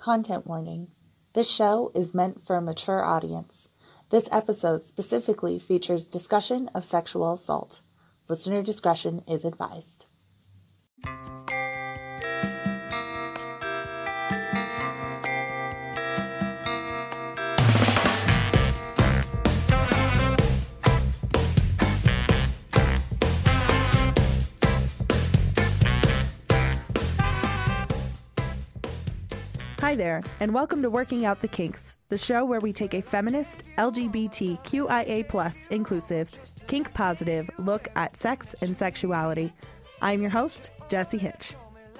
Content warning. This show is meant for a mature audience. This episode specifically features discussion of sexual assault. Listener discretion is advised. Hi there, and welcome to Working Out the Kinks, the show where we take a feminist, LGBTQIA+ inclusive, kink-positive look at sex and sexuality. I'm your host, Jesse Hitch.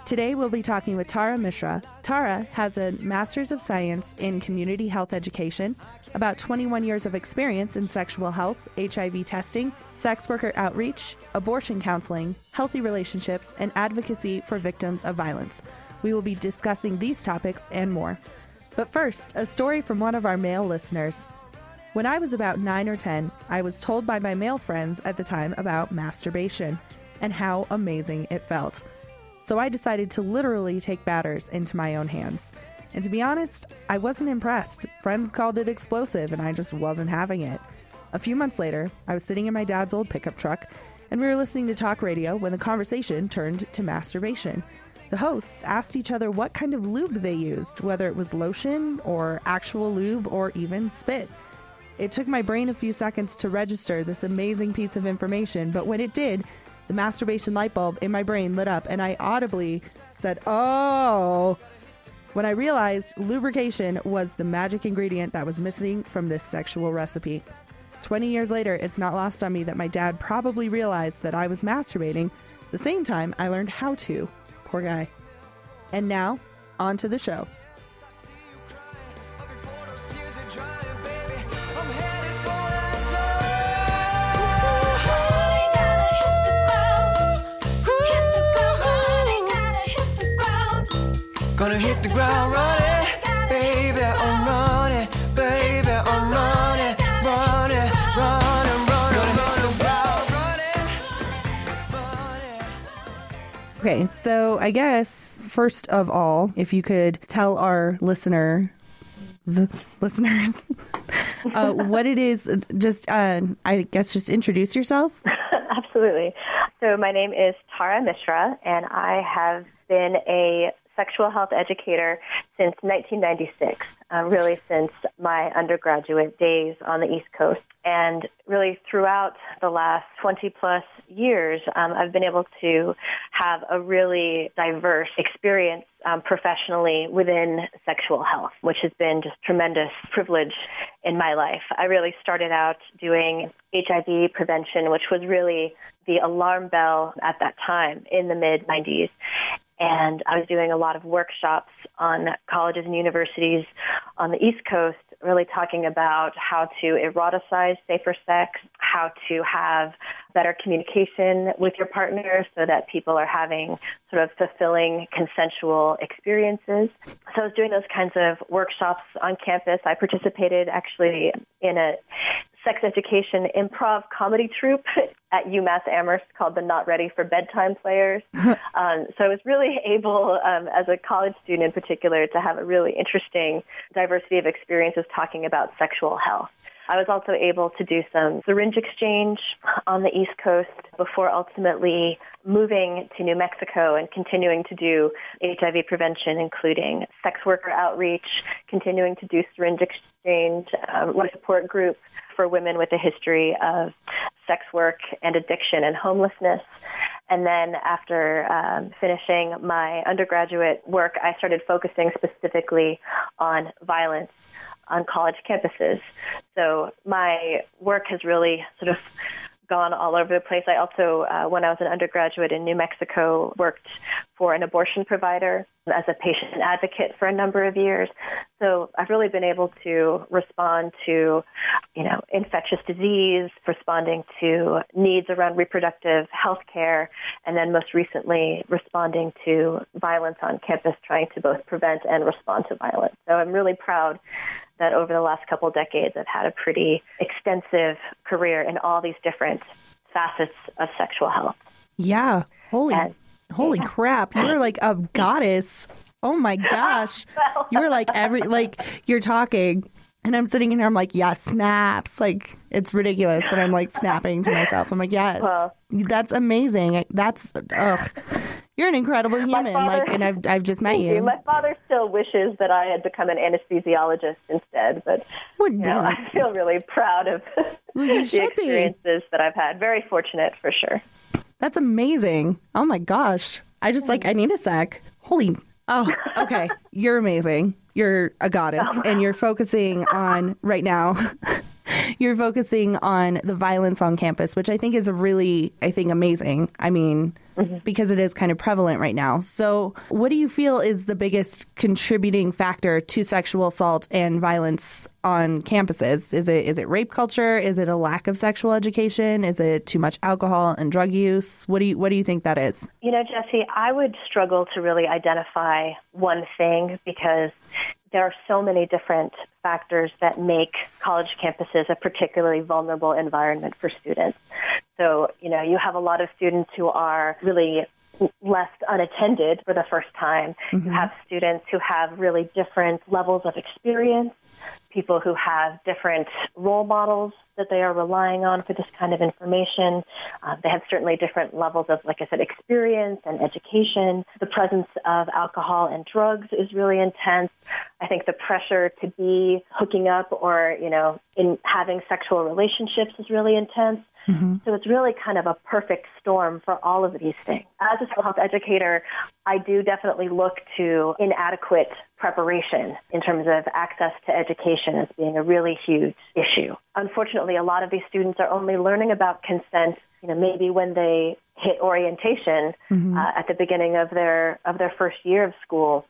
Today we'll be talking with Tara Mishra. Tara has a Master's of Science in Community Health Education, about 21 years of experience in sexual health, HIV testing, sex worker outreach, abortion counseling, healthy relationships, and advocacy for victims of violence. We will be discussing these topics and more. But first, a story from one of our male listeners. When I was about 9 or 10, I was told by my male friends at the time about masturbation and how amazing it felt. So I decided to literally take matters into my own hands. And to be honest, I wasn't impressed. Friends called it explosive and I just wasn't having it. A few months later, I was sitting in my dad's old pickup truck and we were listening to talk radio when the conversation turned to masturbation. The hosts asked each other what kind of lube they used, whether it was lotion or actual lube or even spit. It took my brain a few seconds to register this amazing piece of information, but when it did, the masturbation light bulb in my brain lit up and I audibly said, "Oh!" when I realized lubrication was the magic ingredient that was missing from this sexual recipe. 20 years later, it's not lost on me that my dad probably realized that I was masturbating the same time I learned how to. Poor guy. And now, on to the show. Gonna hit the ground running, baby, I'm running, baby, I'm running, running, running, running, running, running, running. Okay, so I guess first of all, if you could tell our listeners, what it is, just introduce yourself. Absolutely. So my name is Tara Mishra, and I have been a sexual health educator since 1996, really since my undergraduate days on the East Coast. And really throughout the last 20 plus years, I've been able to have a really diverse experience professionally within sexual health, which has been just tremendous privilege in my life. I really started out doing HIV prevention, which was really the alarm bell at that time in the mid-90s. And I was doing a lot of workshops on colleges and universities on the East Coast, really talking about how to eroticize safer sex, how to have better communication with your partner so that people are having sort of fulfilling consensual experiences. So I was doing those kinds of workshops on campus. I participated actually in a sex education improv comedy troupe at UMass Amherst called the Not Ready for Bedtime Players. So I was really able, as a college student in particular, to have a really interesting diversity of experiences talking about sexual health. I was also able to do some syringe exchange on the East Coast before ultimately moving to New Mexico and continuing to do HIV prevention, including sex worker outreach, continuing to do syringe exchange, a support group for women with a history of sex work and addiction and homelessness. And then after finishing my undergraduate work, I started focusing specifically on violence on college campuses. So my work has really sort of gone all over the place. I also, when I was an undergraduate in New Mexico, worked for an abortion provider as a patient advocate for a number of years. So I've really been able to respond to, infectious disease, responding to needs around reproductive health care, and then most recently responding to violence on campus, trying to both prevent and respond to violence. So I'm really proud that over the last couple of decades, I've had a pretty extensive career in all these different facets of sexual health. Yeah. Holy crap. You're like a goddess Oh my gosh. Well, you were like you're talking and I'm sitting in here. I'm like, yeah, snaps. Like, it's ridiculous. But I'm like snapping to myself. I'm like, yes, well, that's amazing. That's you're an incredible human. I've just met you. My father still wishes that I had become an anesthesiologist instead. But I feel really proud of the experiences that I've had. Very fortunate for sure. That's amazing. Oh my gosh. I just I need a sec. Holy. Oh, okay. You're amazing. You're a goddess, and you're focusing on right now. You're focusing on the violence on campus, which I think is really amazing. I mean, because it is kind of prevalent right now. So what do you feel is the biggest contributing factor to sexual assault and violence on campuses? Is it rape culture? Is it a lack of sexual education? Is it too much alcohol and drug use? What do you think that is? You know, Jesse, I would struggle to really identify one thing because there are so many different factors that make college campuses a particularly vulnerable environment for students. So, you have a lot of students who are really left unattended for the first time. Mm-hmm. You have students who have really different levels of experience, people who have different role models that they are relying on for this kind of information. They have certainly different levels of, like I said, experience and education. The presence of alcohol and drugs is really intense. I think the pressure to be hooking up or, in having sexual relationships is really intense. Mm-hmm. So it's really kind of a perfect storm for all of these things. As a sexual health educator, I do definitely look to inadequate preparation in terms of access to education as being a really huge issue. Unfortunately, a lot of these students are only learning about consent, maybe when they hit orientation, mm-hmm. At the beginning of their first year of school.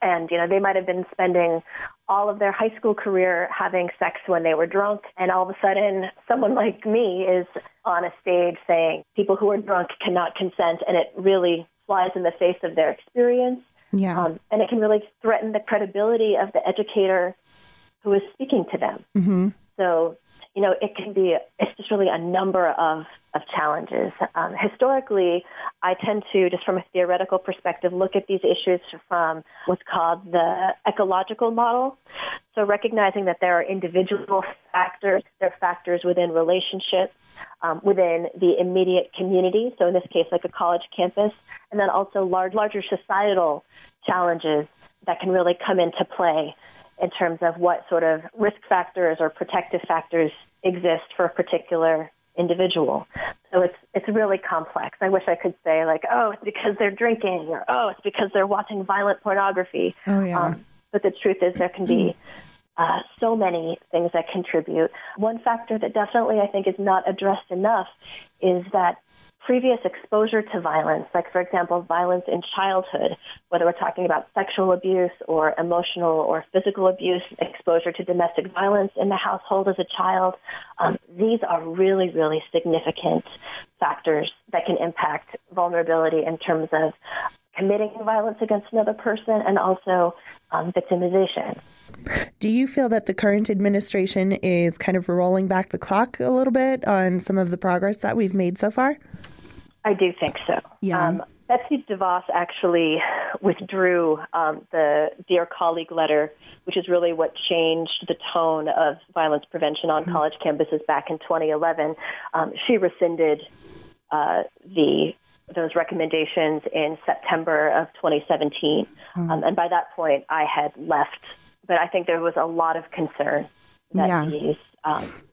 And, they might have been spending all of their high school career having sex when they were drunk. And all of a sudden, someone like me is on a stage saying people who are drunk cannot consent. And it really flies in the face of their experience. Yeah. And it can really threaten the credibility of the educator who is speaking to them. Mm-hmm. So, it's just really a number of challenges. Historically, I tend to, just from a theoretical perspective, look at these issues from what's called the ecological model. So recognizing that there are individual factors, there are factors within relationships, within the immediate community, so in this case, like a college campus, and then also larger societal challenges that can really come into play in terms of what sort of risk factors or protective factors exist for a particular individual. So it's really complex. I wish I could say it's because they're drinking or, it's because they're watching violent pornography. Oh, yeah. But the truth is there can be so many things that contribute. One factor that definitely I think is not addressed enough is that previous exposure to violence, like, for example, violence in childhood, whether we're talking about sexual abuse or emotional or physical abuse, exposure to domestic violence in the household as a child, these are really, really significant factors that can impact vulnerability in terms of committing violence against another person and also victimization. Do you feel that the current administration is kind of rolling back the clock a little bit on some of the progress that we've made so far? I do think so. Yeah. Betsy DeVos actually withdrew the Dear Colleague letter, which is really what changed the tone of violence prevention on mm-hmm. college campuses back in 2011. She rescinded those recommendations in September of 2017. Mm-hmm. And by that point, I had left. But I think there was a lot of concern that these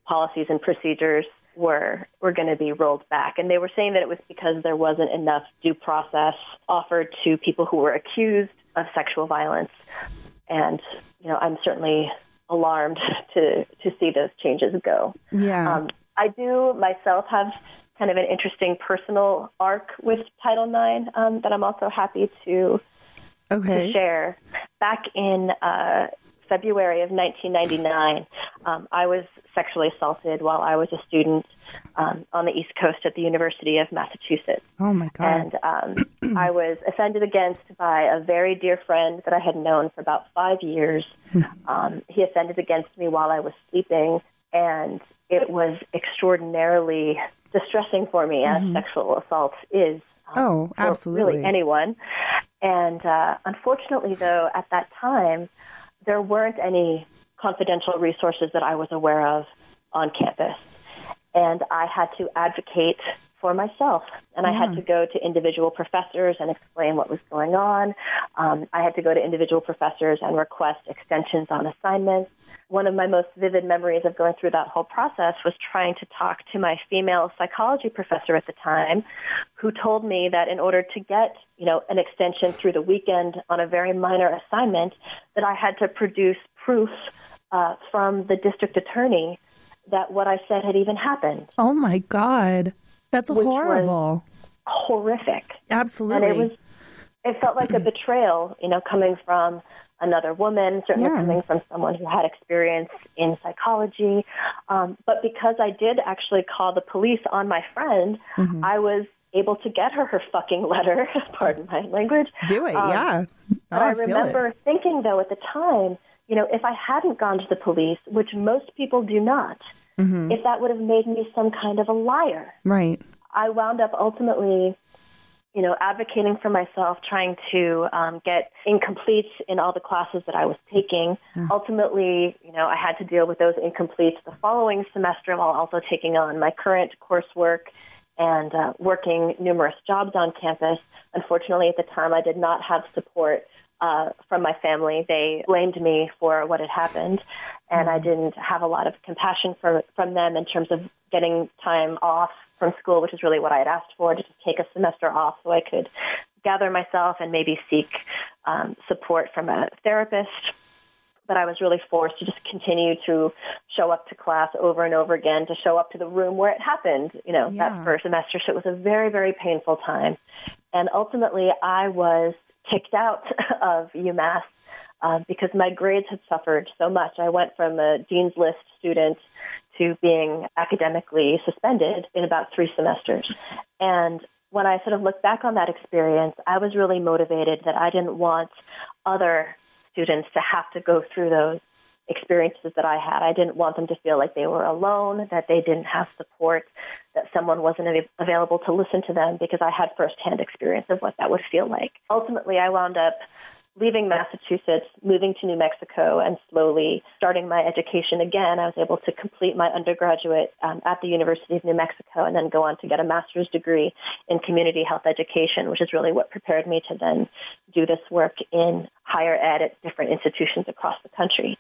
policies and procedures were going to be rolled back. And they were saying that it was because there wasn't enough due process offered to people who were accused of sexual violence. And, I'm certainly alarmed to see those changes go. Yeah. I do myself have kind of an interesting personal arc with Title IX that I'm also happy to share. Back in February of 1999, I was sexually assaulted while I was a student on the East Coast at the University of Massachusetts. Oh, my God. And I was offended against by a very dear friend that I had known for about 5 years. He offended against me while I was sleeping, and it was extraordinarily distressing for me, as sexual assault is. Oh, absolutely. Really anyone. And unfortunately, though, at that time, there weren't any confidential resources that I was aware of on campus. And I had to advocate for myself. And I had to go to individual professors and explain what was going on. I had to go to individual professors and request extensions on assignments. One of my most vivid memories of going through that whole process was trying to talk to my female psychology professor at the time, who told me that in order to get, you know, an extension through the weekend on a very minor assignment, that I had to produce proof from the district attorney that what I said had even happened. Oh, my God. That's horrible. Horrific. Absolutely. And it felt like a betrayal, you know, coming from another woman, certainly coming from someone who had experience in psychology. But because I did actually call the police on my friend, I was able to get her fucking letter. Pardon my language. Do it, yeah. But I remember thinking, though, at the time, you know, if I hadn't gone to the police, which most people do not, if that would have made me some kind of a liar. Right. I wound up ultimately, you know, advocating for myself, trying to get incompletes in all the classes that I was taking. Ultimately, you know, I had to deal with those incompletes the following semester while also taking on my current coursework and working numerous jobs on campus. Unfortunately, at the time, I did not have support from my family. They blamed me for what had happened, and I didn't have a lot of compassion from them in terms of getting time off from school, which is really what I had asked for, to just take a semester off so I could gather myself and maybe seek support from a therapist. But I was really forced to just continue to show up to class over and over again, to show up to the room where it happened, you know, that first semester. So it was a very, very painful time. And ultimately, I was kicked out of UMass because my grades had suffered so much. I went from a Dean's List student to being academically suspended in about 3 semesters. And when I sort of look back on that experience, I was really motivated that I didn't want other students to have to go through those experiences that I had. I didn't want them to feel like they were alone, that they didn't have support, that someone wasn't available to listen to them, because I had firsthand experience of what that would feel like. Ultimately, I wound up leaving Massachusetts, moving to New Mexico, and slowly starting my education again. I was able to complete my undergraduate at the University of New Mexico and then go on to get a master's degree in community health education, which is really what prepared me to then do this work in higher ed at different institutions across the country.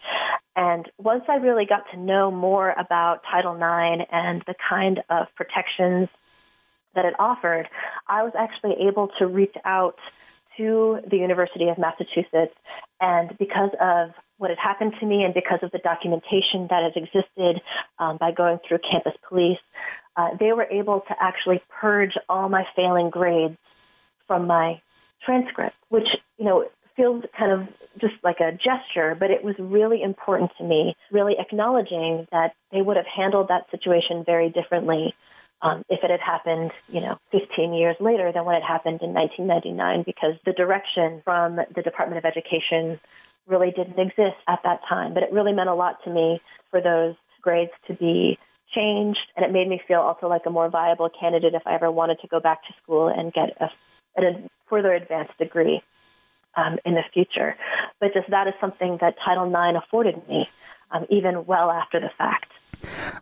And once I really got to know more about Title IX and the kind of protections that it offered, I was actually able to reach out to the University of Massachusetts, and because of what had happened to me and because of the documentation that has existed by going through campus police, they were able to actually purge all my failing grades from my transcript, which, you know, feels kind of just like a gesture, but it was really important to me, really acknowledging that they would have handled that situation very differently if it had happened, you know, 15 years later than when it happened in 1999, because the direction from the Department of Education really didn't exist at that time. But it really meant a lot to me for those grades to be changed, and it made me feel also like a more viable candidate if I ever wanted to go back to school and get a further advanced degree in the future. But just that is something that Title IX afforded me, even well after the fact.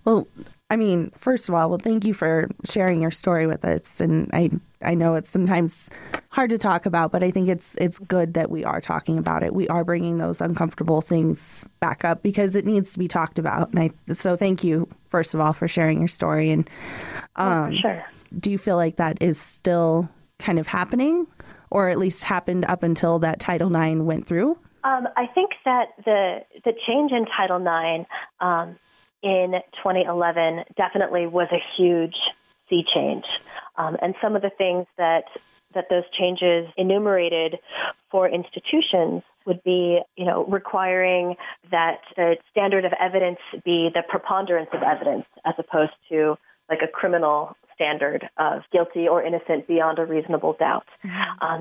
Well, I mean, first of all, well, thank you for sharing your story with us. And I know it's sometimes hard to talk about, but I think it's good that we are talking about it. We are bringing those uncomfortable things back up because it needs to be talked about. And so thank you, first of all, for sharing your story. And sure. Do you feel like that is still kind of happening, or at least happened up until that Title IX went through? I think that the change in Title IX in 2011 definitely was a huge sea change. And some of the things that those changes enumerated for institutions would be, you know, requiring that the standard of evidence be the preponderance of evidence as opposed to like a criminal standard of guilty or innocent beyond a reasonable doubt.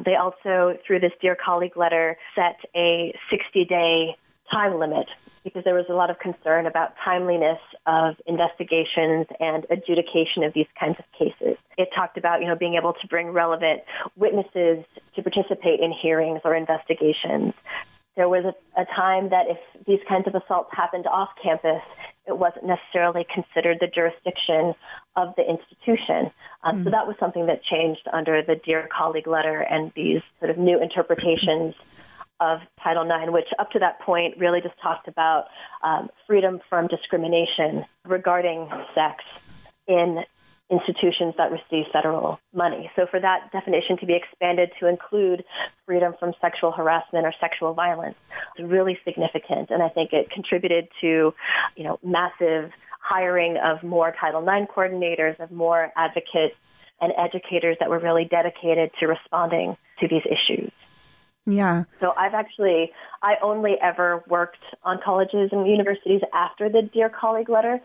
They also, through this Dear Colleague letter, set a 60-day time limit, because there was a lot of concern about timeliness of investigations and adjudication of these kinds of cases. It talked about, being able to bring relevant witnesses to participate in hearings or investigations. There was a time that if these kinds of assaults happened off campus, it wasn't necessarily considered the jurisdiction of the institution. So that was something that changed under the Dear Colleague letter and these sort of new interpretations of Title IX, which up to that point really just talked about freedom from discrimination regarding sex in institutions that receive federal money. So for that definition to be expanded to include freedom from sexual harassment or sexual violence is really significant. And I think it contributed to, massive hiring of more Title IX coordinators, of more advocates and educators that were really dedicated to responding to these issues. Yeah. So I only ever worked on colleges and universities after the Dear Colleague letter.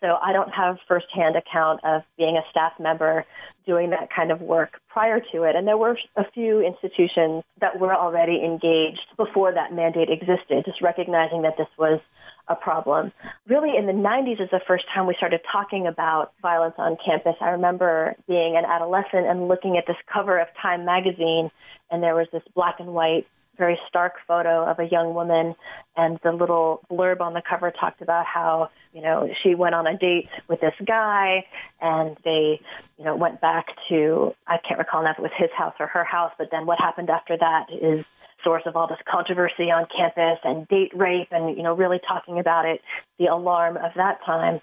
So I don't have firsthand account of being a staff member doing that kind of work prior to it. And there were a few institutions that were already engaged before that mandate existed, just recognizing that this was a problem. Really, in the 90s is the first time we started talking about violence on campus. I remember being an adolescent and looking at this cover of Time magazine, and there was this black and white, very stark photo of a young woman, and the little blurb on the cover talked about how, she went on a date with this guy, and they, went back to, I can't recall now if it was his house or her house, but then what happened after that is source of all this controversy on campus and date rape and, really talking about it, the alarm of that time.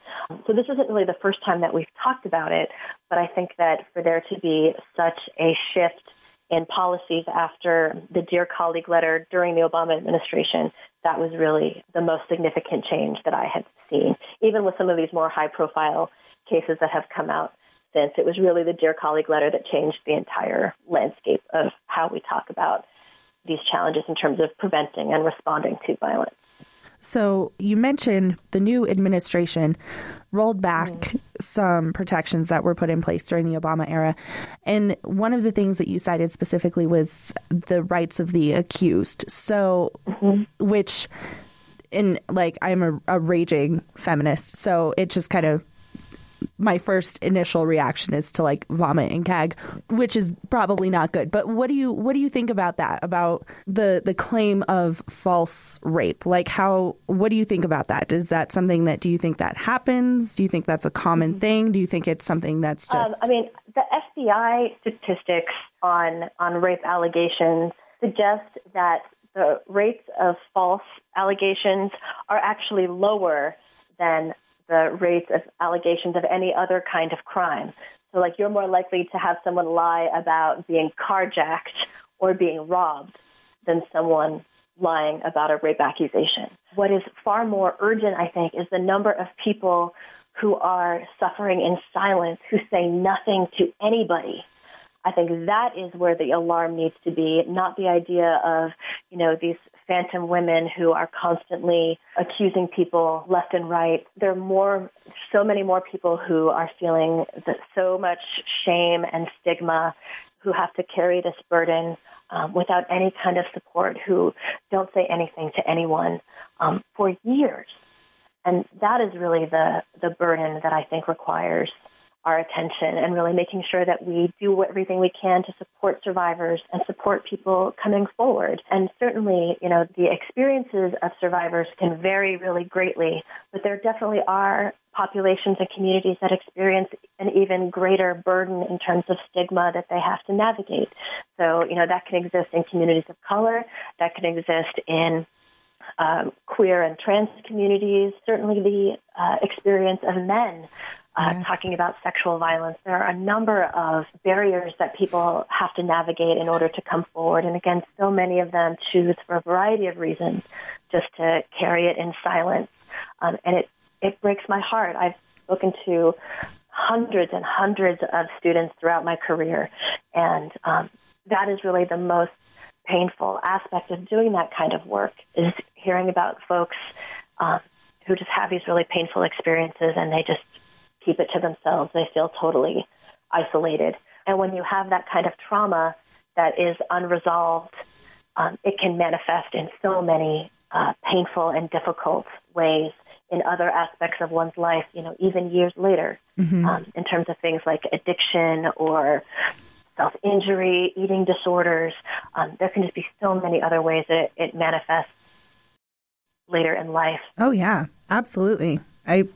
So this isn't really the first time that we've talked about it, but I think that for there to be such a shift in policies after the Dear Colleague letter during the Obama administration, that was really the most significant change that I had seen. Even with some of these more high-profile cases that have come out since, it was really the Dear Colleague letter that changed the entire landscape of how we talk about these challenges in terms of preventing and responding to violence. So you mentioned the new administration rolled back some protections that were put in place during the Obama era. And one of the things that you cited specifically was the rights of the accused. So which, in I'm a raging feminist, so it just kind of, my first initial reaction is to vomit and gag, which is probably not good. But what do you think about that, about the claim of false rape? What do you think about that? Is that something that, do you think that happens? Do you think that's a common thing? Do you think it's something that's just... the FBI statistics on rape allegations suggest that the rates of false allegations are actually lower than the rates of allegations of any other kind of crime. So you're more likely to have someone lie about being carjacked or being robbed than someone lying about a rape accusation. What is far more urgent, I think, is the number of people who are suffering in silence, who say nothing to anybody. I think that is where the alarm needs to be, not the idea of, these phantom women who are constantly accusing people left and right. There are so many more people who are feeling so much shame and stigma, who have to carry this burden without any kind of support, who don't say anything to anyone for years. And that is really the burden that I think requires our attention, and really making sure that we do everything we can to support survivors and support people coming forward. And certainly, the experiences of survivors can vary really greatly, but there definitely are populations and communities that experience an even greater burden in terms of stigma that they have to navigate. So, that can exist in communities of color, that can exist in queer and trans communities, certainly the experience of men talking about sexual violence. There are a number of barriers that people have to navigate in order to come forward. And again, so many of them choose for a variety of reasons just to carry it in silence. And it breaks my heart. I've spoken to hundreds and hundreds of students throughout my career. And that is really the most painful aspect of doing that kind of work, is hearing about folks who just have these really painful experiences and they just keep it to themselves. They feel totally isolated. And when you have that kind of trauma that is unresolved, it can manifest in so many painful and difficult ways in other aspects of one's life, you know, even years later, in terms of things like addiction or self-injury, eating disorders. There can just be so many other ways that it manifests later in life. Oh, yeah, absolutely. I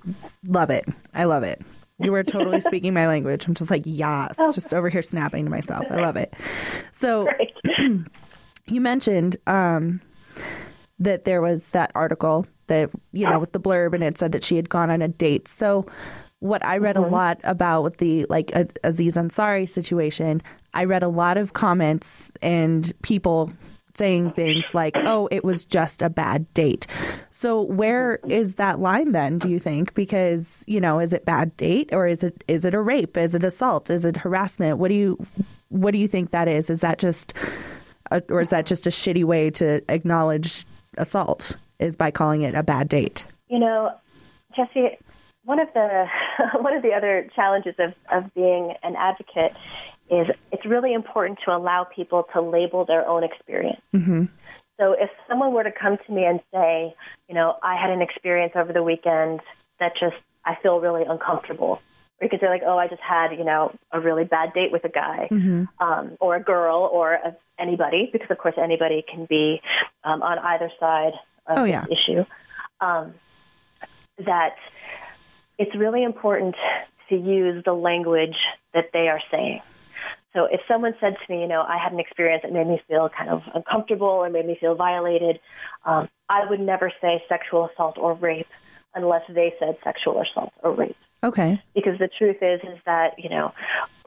love it. I love it. You were totally speaking my language. I'm just like, yes, just over here snapping to myself. I love it. So you mentioned that there was that article that, you know, with the blurb, and it said that she had gone on a date. So what I read a lot about with the, like, Aziz Ansari situation, I read a lot of comments and people saying things like, oh, it was just a bad date. So where is that line then, do you think? Because, you know, is it bad date, or is it a rape? Is it assault? Is it harassment? What do you think that is? Is that just or is that just a shitty way to acknowledge assault, is by calling it a bad date? You know, Jesse, one of the other challenges of being an advocate is it's really important to allow people to label their own experience. Mm-hmm. So if someone were to come to me and say, you know, I had an experience over the weekend that just, I feel really uncomfortable. Or you could say like, oh, I just had, you know, a really bad date with a guy or a girl or anybody, because of course anybody can be on either side of this issue. That it's really important to use the language that they are saying. So if someone said to me, you know, I had an experience that made me feel kind of uncomfortable or made me feel violated, I would never say sexual assault or rape unless they said sexual assault or rape. Okay. Because the truth is that, you know,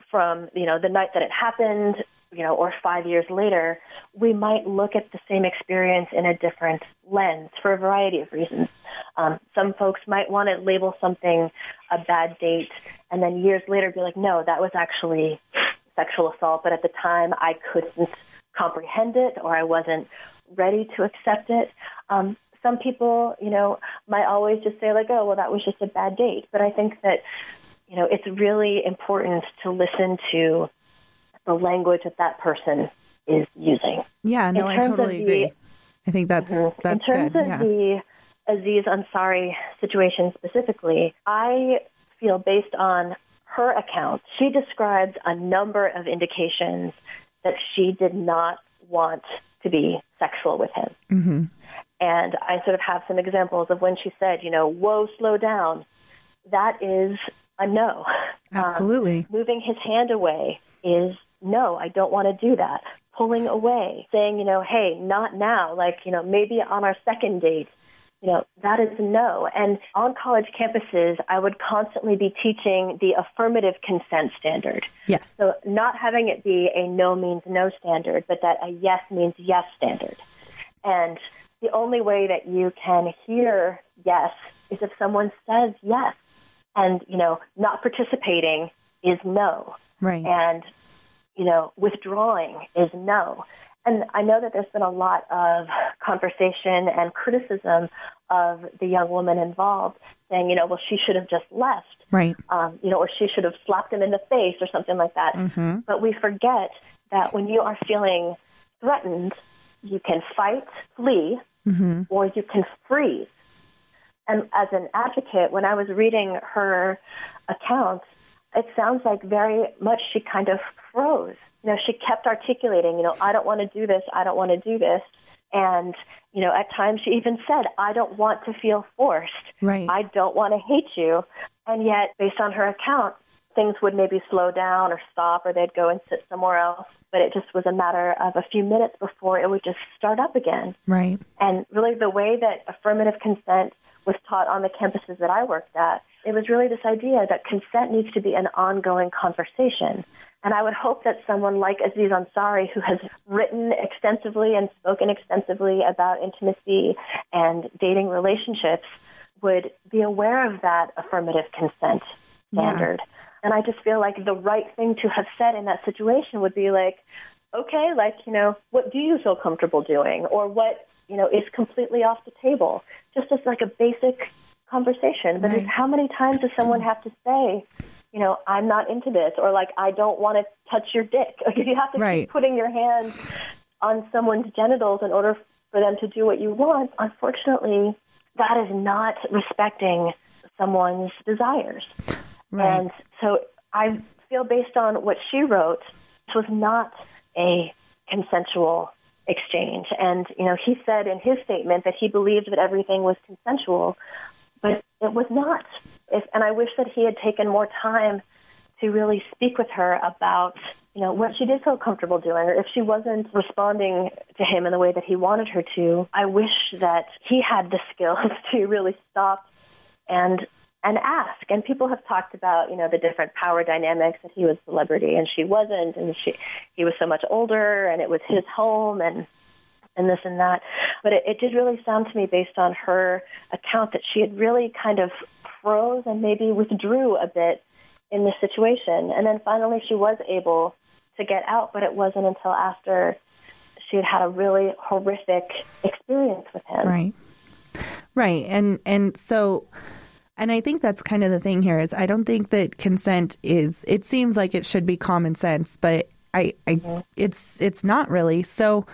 from, you know, the night that it happened, you know, or 5 years later, we might look at the same experience in a different lens for a variety of reasons. Some folks might want to label something a bad date and then years later be like, no, that was actually sexual assault, but at the time I couldn't comprehend it or I wasn't ready to accept it. Some people, you know, might always just say like, oh, well, that was just a bad date. But I think that, you know, it's really important to listen to the language that that person is using. Yeah, no, I totally agree. I think that's good. In terms of the Aziz Ansari situation specifically, I feel based on her account, she describes a number of indications that she did not want to be sexual with him. Mm-hmm. And I sort of have some examples of when she said, you know, whoa, slow down. That is a no. Absolutely. Moving his hand away is no, I don't want to do that. Pulling away, saying, you know, hey, not now. Like, you know, maybe on our second date. You know, that is no. And on college campuses, I would constantly be teaching the affirmative consent standard. Yes. So not having it be a no means no standard, but that a yes means yes standard. And the only way that you can hear yes is if someone says yes. And, you know, not participating is no. Right. And, you know, withdrawing is no. And I know that there's been a lot of conversation and criticism of the young woman involved saying, you know, well, she should have just left, right? You know, or she should have slapped him in the face or something like that. Mm-hmm. But we forget that when you are feeling threatened, you can fight, flee, or you can freeze. And as an advocate, when I was reading her account, it sounds like very much she kind of froze. You know, she kept articulating, you know, I don't want to do this, I don't want to do this. And, you know, at times she even said, I don't want to feel forced. Right. I don't want to hate you. And yet, based on her account, things would maybe slow down or stop, or they'd go and sit somewhere else. But it just was a matter of a few minutes before it would just start up again. Right. And really the way that affirmative consent was taught on the campuses that I worked at, it was really this idea that consent needs to be an ongoing conversation. And I would hope that someone like Aziz Ansari, who has written extensively and spoken extensively about intimacy and dating relationships, would be aware of that affirmative consent standard. Yeah. And I just feel like the right thing to have said in that situation would be like, okay, like, you know, what do you feel comfortable doing? Or what, you know, is completely off the table? Just as like a basic conversation. But right. How many times does someone have to say, you know, I'm not into this, or like, I don't want to touch your dick. Like, you have to keep putting your hand on someone's genitals in order for them to do what you want, unfortunately, that is not respecting someone's desires. Right. And so I feel based on what she wrote, this was not a consensual exchange. And, you know, he said in his statement that he believed that everything was consensual, but it was not. And I wish that he had taken more time to really speak with her about, you know, what she did feel comfortable doing, or if she wasn't responding to him in the way that he wanted her to. I wish that he had the skills to really stop and ask. And people have talked about, you know, the different power dynamics, that he was a celebrity and she wasn't, and he was so much older, and it was his home, and this and that. But it did really sound to me, based on her account, that she had really kind of froze and maybe withdrew a bit in this situation. And then finally she was able to get out, but it wasn't until after she had had a really horrific experience with him. Right. Right. And so, and I think that's kind of the thing here is I don't think that consent is, it seems like it should be common sense, but I it's not really. So,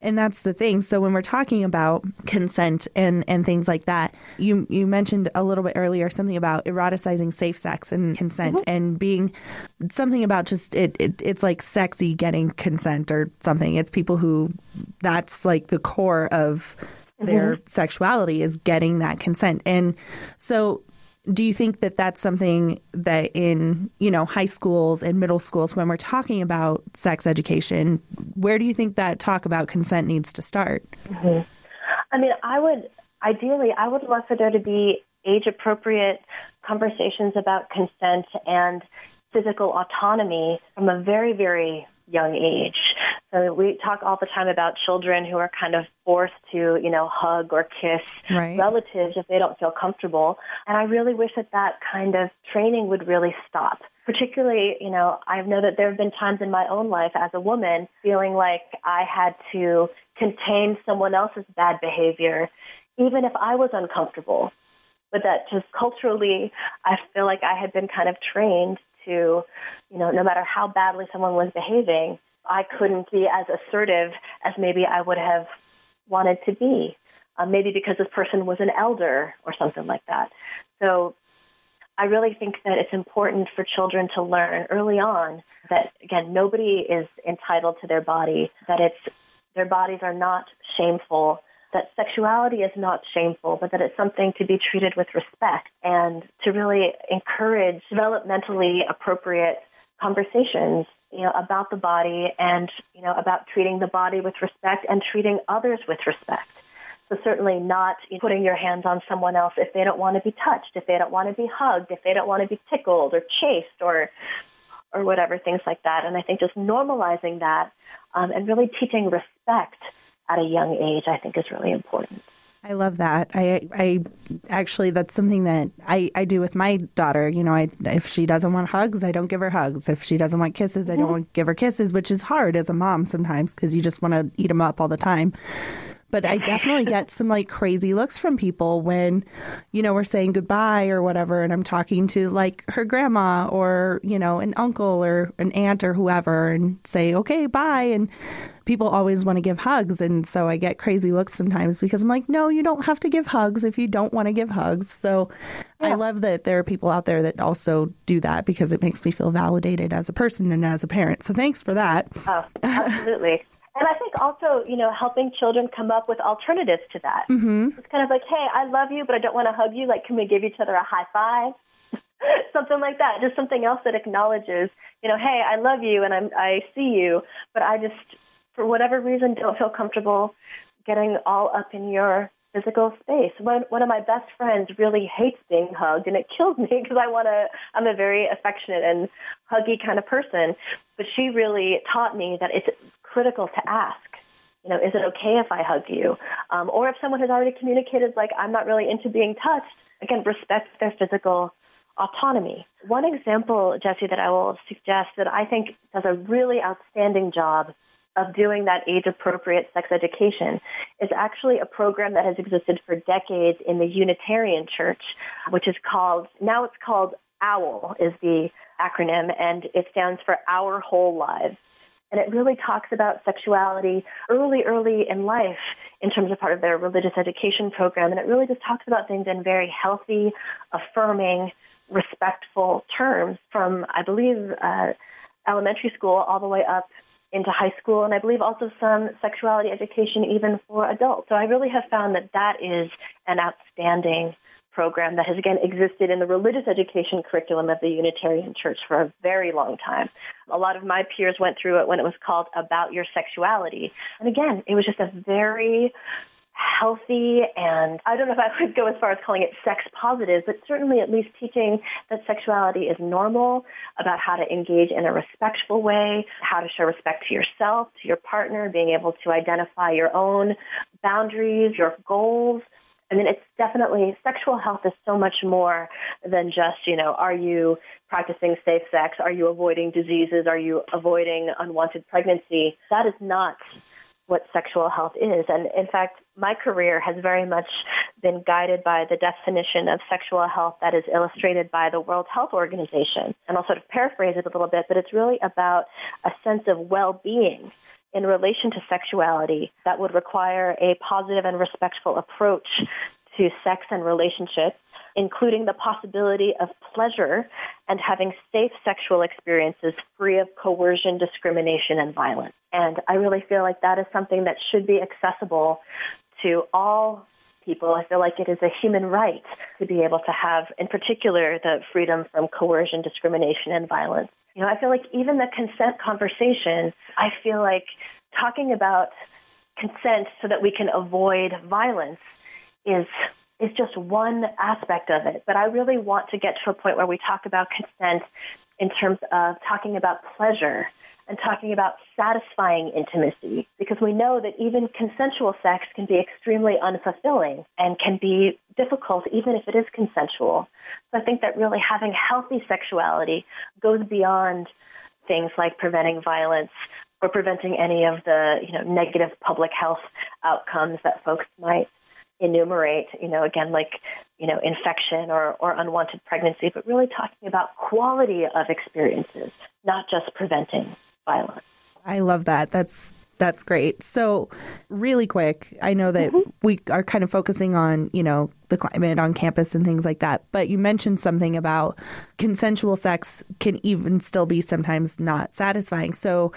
and that's the thing. So when we're talking about consent and things like that, you mentioned a little bit earlier something about eroticizing safe sex and consent, mm-hmm. and being something about just it's like sexy getting consent or something. It's people who, that's like the core of their mm-hmm. sexuality, is getting that consent. And so do you think that that's something that in, you know, high schools and middle schools, when we're talking about sex education, where do you think that talk about consent needs to start? Mm-hmm. I mean, I would love for there to be age-appropriate conversations about consent and physical autonomy from a very, very young age. So we talk all the time about children who are kind of forced to, you know, hug or kiss right. relatives if they don't feel comfortable. And I really wish that kind of training would really stop. Particularly, you know, I know that there have been times in my own life as a woman feeling like I had to contain someone else's bad behavior, even if I was uncomfortable. But that just culturally, I feel like I had been kind of trained to, you know, no matter how badly someone was behaving, I couldn't be as assertive as maybe I would have wanted to be, maybe because this person was an elder or something like that. So I really think that it's important for children to learn early on that, again, nobody is entitled to their body, that it's their bodies are not shameful, that sexuality is not shameful, but that it's something to be treated with respect, and to really encourage developmentally appropriate conversations, you know, about the body and, you know, about treating the body with respect and treating others with respect. So certainly not putting your hands on someone else if they don't want to be touched, if they don't want to be hugged, if they don't want to be tickled or chased or whatever, things like that. And I think just normalizing that and really teaching respect at a young age, I think, is really important. I love that. I actually, that's something that I do with my daughter. You know, if she doesn't want hugs, I don't give her hugs. If she doesn't want kisses, I don't want to give her kisses, which is hard as a mom sometimes because you just want to eat them up all the time. But I definitely get some like crazy looks from people when, you know, we're saying goodbye or whatever, and I'm talking to like her grandma or, you know, an uncle or an aunt or whoever, and say, okay, bye. And people always want to give hugs. And so I get crazy looks sometimes because I'm like, no, you don't have to give hugs if you don't want to give hugs. So yeah. I love that there are people out there that also do that because it makes me feel validated as a person and as a parent. So thanks for that. Oh, absolutely. And I think also, you know, helping children come up with alternatives to that. Mm-hmm. It's kind of like, hey, I love you, but I don't want to hug you. Like, can we give each other a high five? Something like that. Just something else that acknowledges, you know, hey, I love you and I see you, but I just, for whatever reason, don't feel comfortable getting all up in your physical space. One of my best friends really hates being hugged, and it kills me because I'm a very affectionate and huggy kind of person. But she really taught me that it's critical to ask, you know, is it okay if I hug you? Or if someone has already communicated, like, I'm not really into being touched, again, respect their physical autonomy. One example, Jesse, that I will suggest that I think does a really outstanding job of doing that age-appropriate sex education is actually a program that has existed for decades in the Unitarian Church, which is called, now it's called OWL is the acronym, and it stands for Our Whole Lives. And it really talks about sexuality early in life in terms of part of their religious education program. And it really just talks about things in very healthy, affirming, respectful terms from, I believe, elementary school all the way up into high school, and I believe also some sexuality education even for adults. So I really have found that that is an outstanding program that has, again, existed in the religious education curriculum of the Unitarian Church for a very long time. A lot of my peers went through it when it was called About Your Sexuality. And again, it was just a very healthy, and I don't know if I would go as far as calling it sex positive, but certainly at least teaching that sexuality is normal, about how to engage in a respectful way, how to show respect to yourself, to your partner, being able to identify your own boundaries, your goals. I mean, it's definitely, sexual health is so much more than just, you know, are you practicing safe sex? Are you avoiding diseases? Are you avoiding unwanted pregnancy? That is not what sexual health is. And in fact, my career has very much been guided by the definition of sexual health that is illustrated by the World Health Organization. And I'll sort of paraphrase it a little bit, but it's really about a sense of well-being in relation to sexuality that would require a positive and respectful approach to sex and relationships, including the possibility of pleasure and having safe sexual experiences free of coercion, discrimination, and violence. And I really feel like that is something that should be accessible to all people. I feel like it is a human right to be able to have, in particular, the freedom from coercion, discrimination, and violence. You know, I feel like even the consent conversation, I feel like talking about consent so that we can avoid violence is just one aspect of it. But I really want to get to a point where we talk about consent in terms of talking about pleasure and talking about satisfying intimacy, because we know that even consensual sex can be extremely unfulfilling and can be difficult even if it is consensual. So I think that really having healthy sexuality goes beyond things like preventing violence or preventing any of the, you know, negative public health outcomes that folks might enumerate, you know, again, like, you know, infection or unwanted pregnancy, but really talking about quality of experiences, not just preventing violence. I love that. That's great. So really quick, I know that we are kind of focusing on, you know, the climate on campus and things like that, but you mentioned something about consensual sex can even still be sometimes not satisfying. So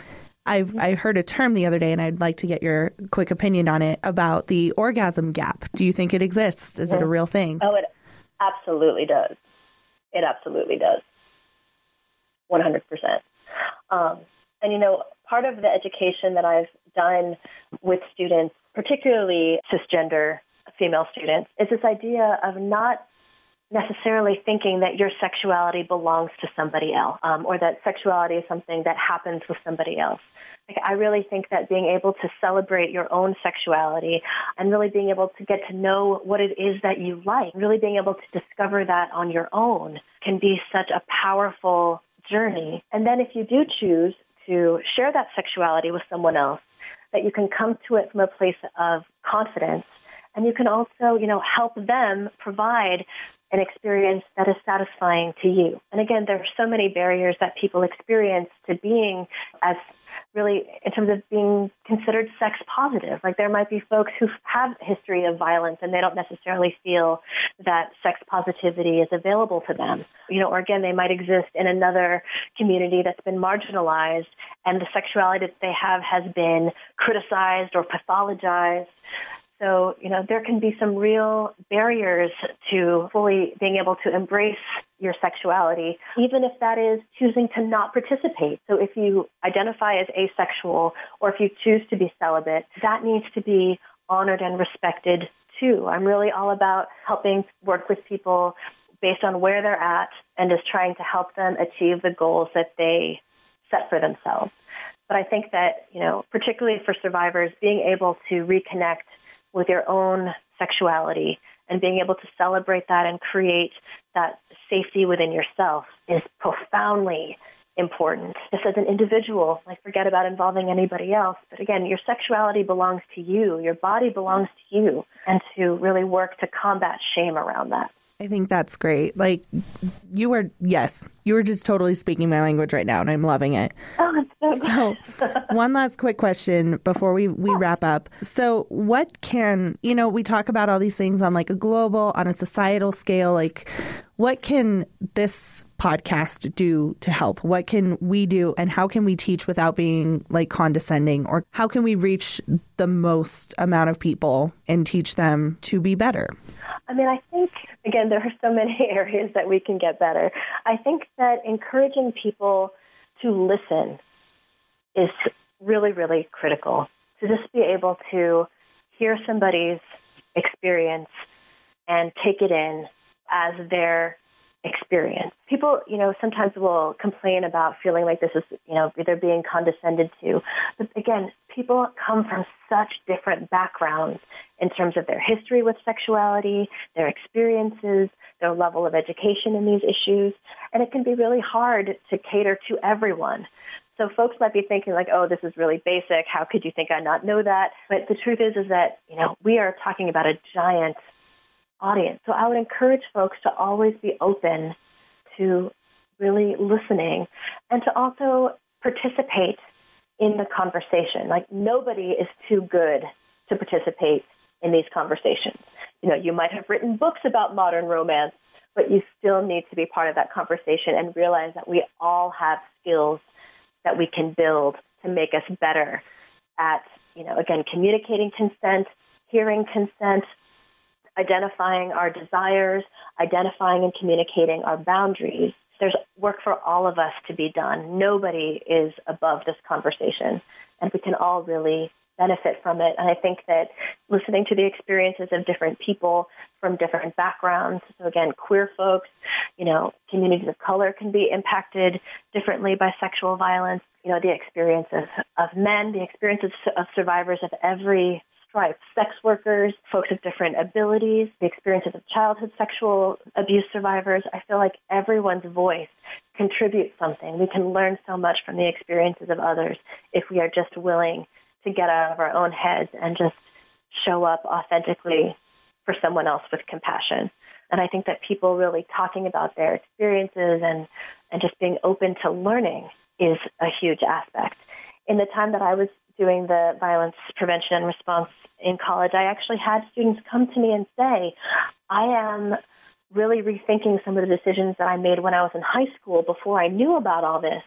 I heard a term the other day, and I'd like to get your quick opinion on it, about the orgasm gap. Do you think it exists? Is it a real thing? Oh, it absolutely does. 100%. And, you know, part of the education that I've done with students, particularly cisgender female students, is this idea of not necessarily thinking that your sexuality belongs to somebody else, or that sexuality is something that happens with somebody else. Like, I really think that being able to celebrate your own sexuality and really being able to get to know what it is that you like, really being able to discover that on your own, can be such a powerful journey. And then if you do choose to share that sexuality with someone else, that you can come to it from a place of confidence. And you can also, you know, help them provide an experience that is satisfying to you. And again, there are so many barriers that people experience to being as really, in terms of being considered sex positive. Like, there might be folks who have a history of violence and they don't necessarily feel that sex positivity is available to them. You know, or again, they might exist in another community that's been marginalized and the sexuality that they have has been criticized or pathologized. So, you know, there can be some real barriers to fully being able to embrace your sexuality, even if that is choosing to not participate. So if you identify as asexual or if you choose to be celibate, that needs to be honored and respected too. I'm really all about helping work with people based on where they're at and just trying to help them achieve the goals that they set for themselves. But I think that, you know, particularly for survivors, being able to reconnect with your own sexuality and being able to celebrate that and create that safety within yourself is profoundly important. Just as an individual, like, forget about involving anybody else. But again, your sexuality belongs to you. Your body belongs to you. And to really work to combat shame around that. I think that's great. Like, you were just totally speaking my language right now, and I'm loving it. Oh, that's good. So one last quick question before we wrap up. So what can, you know, we talk about all these things on like a global, on a societal scale, like what can this podcast do to help? What can we do and how can we teach without being like condescending, or how can we reach the most amount of people and teach them to be better? I mean, I think, again, there are so many areas that we can get better. I think that encouraging people to listen is really, really critical. To just be able to hear somebody's experience and take it in as their experience. People, you know, sometimes will complain about feeling like this is, you know, they're being condescended to. But again, people come from such different backgrounds in terms of their history with sexuality, their experiences, their level of education in these issues. And it can be really hard to cater to everyone. So folks might be thinking like, oh, this is really basic. How could you think I not know that? But the truth is that, you know, we are talking about a giant audience. So I would encourage folks to always be open to really listening and to also participate in the conversation. Like, nobody is too good to participate in these conversations. You know, you might have written books about modern romance, but you still need to be part of that conversation and realize that we all have skills that we can build to make us better at, you know, again, communicating consent, hearing consent, identifying our desires, identifying and communicating our boundaries. There's work for all of us to be done. Nobody is above this conversation, and we can all really benefit from it. And I think that listening to the experiences of different people from different backgrounds, so again, queer folks, you know, communities of color can be impacted differently by sexual violence. You know, the experiences of men, the experiences of survivors of every stripe, sex workers, folks with different abilities, the experiences of childhood sexual abuse survivors. I feel like everyone's voice contributes something. We can learn so much from the experiences of others if we are just willing to get out of our own heads and just show up authentically for someone else with compassion. And I think that people really talking about their experiences and just being open to learning is a huge aspect. In the time that I was doing the violence prevention and response in college, I actually had students come to me and say, I am really rethinking some of the decisions that I made when I was in high school before I knew about all this.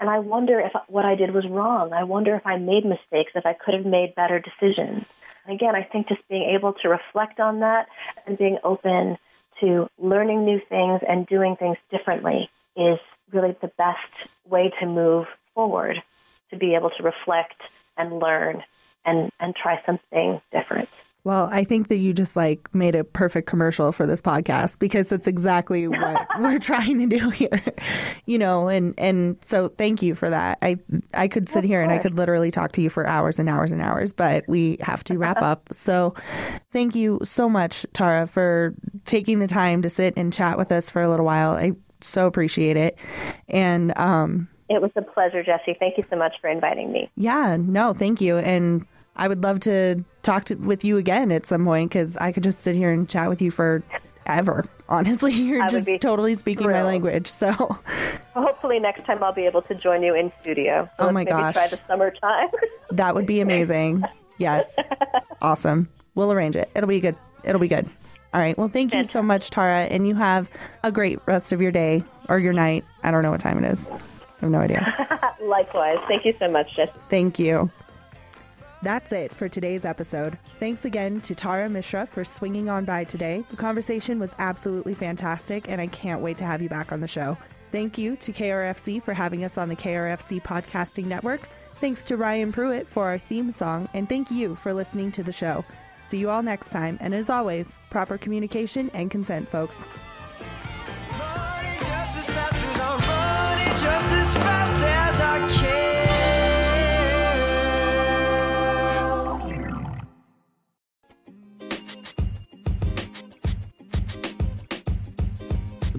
And I wonder if what I did was wrong. I wonder if I made mistakes, if I could have made better decisions. And again, I think just being able to reflect on that and being open to learning new things and doing things differently is really the best way to move forward, to be able to reflect and learn and try something different. Well, I think that you just like made a perfect commercial for this podcast, because that's exactly what we're trying to do here, you know, and so thank you for that. I could sit here and I could literally talk to you for hours and hours and hours, but we have to wrap up. So thank you so much, Tara, for taking the time to sit and chat with us for a little while. I so appreciate it. And, it was a pleasure, Jesse. Thank you so much for inviting me. Yeah, no, thank you. And I would love to talk with you again at some point, because I could just sit here and chat with you forever. Honestly, you're just totally speaking my language. So hopefully next time I'll be able to join you in studio. So oh my gosh. Maybe try the summertime. That would be amazing. Yes. Awesome. We'll arrange it. It'll be good. All right. Well, thank you so much, Tara. And you have a great rest of your day or your night. I don't know what time it is. I have no idea. Likewise. Thank you so much, Jess. Thank you. That's it for today's episode. Thanks again to Tara Mishra for swinging on by today. The conversation was absolutely fantastic, and I can't wait to have you back on the show. Thank you to KRFC for having us on the KRFC Podcasting Network. Thanks to Ryan Pruitt for our theme song, and thank you for listening to the show. See you all next time, and as always, proper communication and consent, folks. Just as fast as I can. The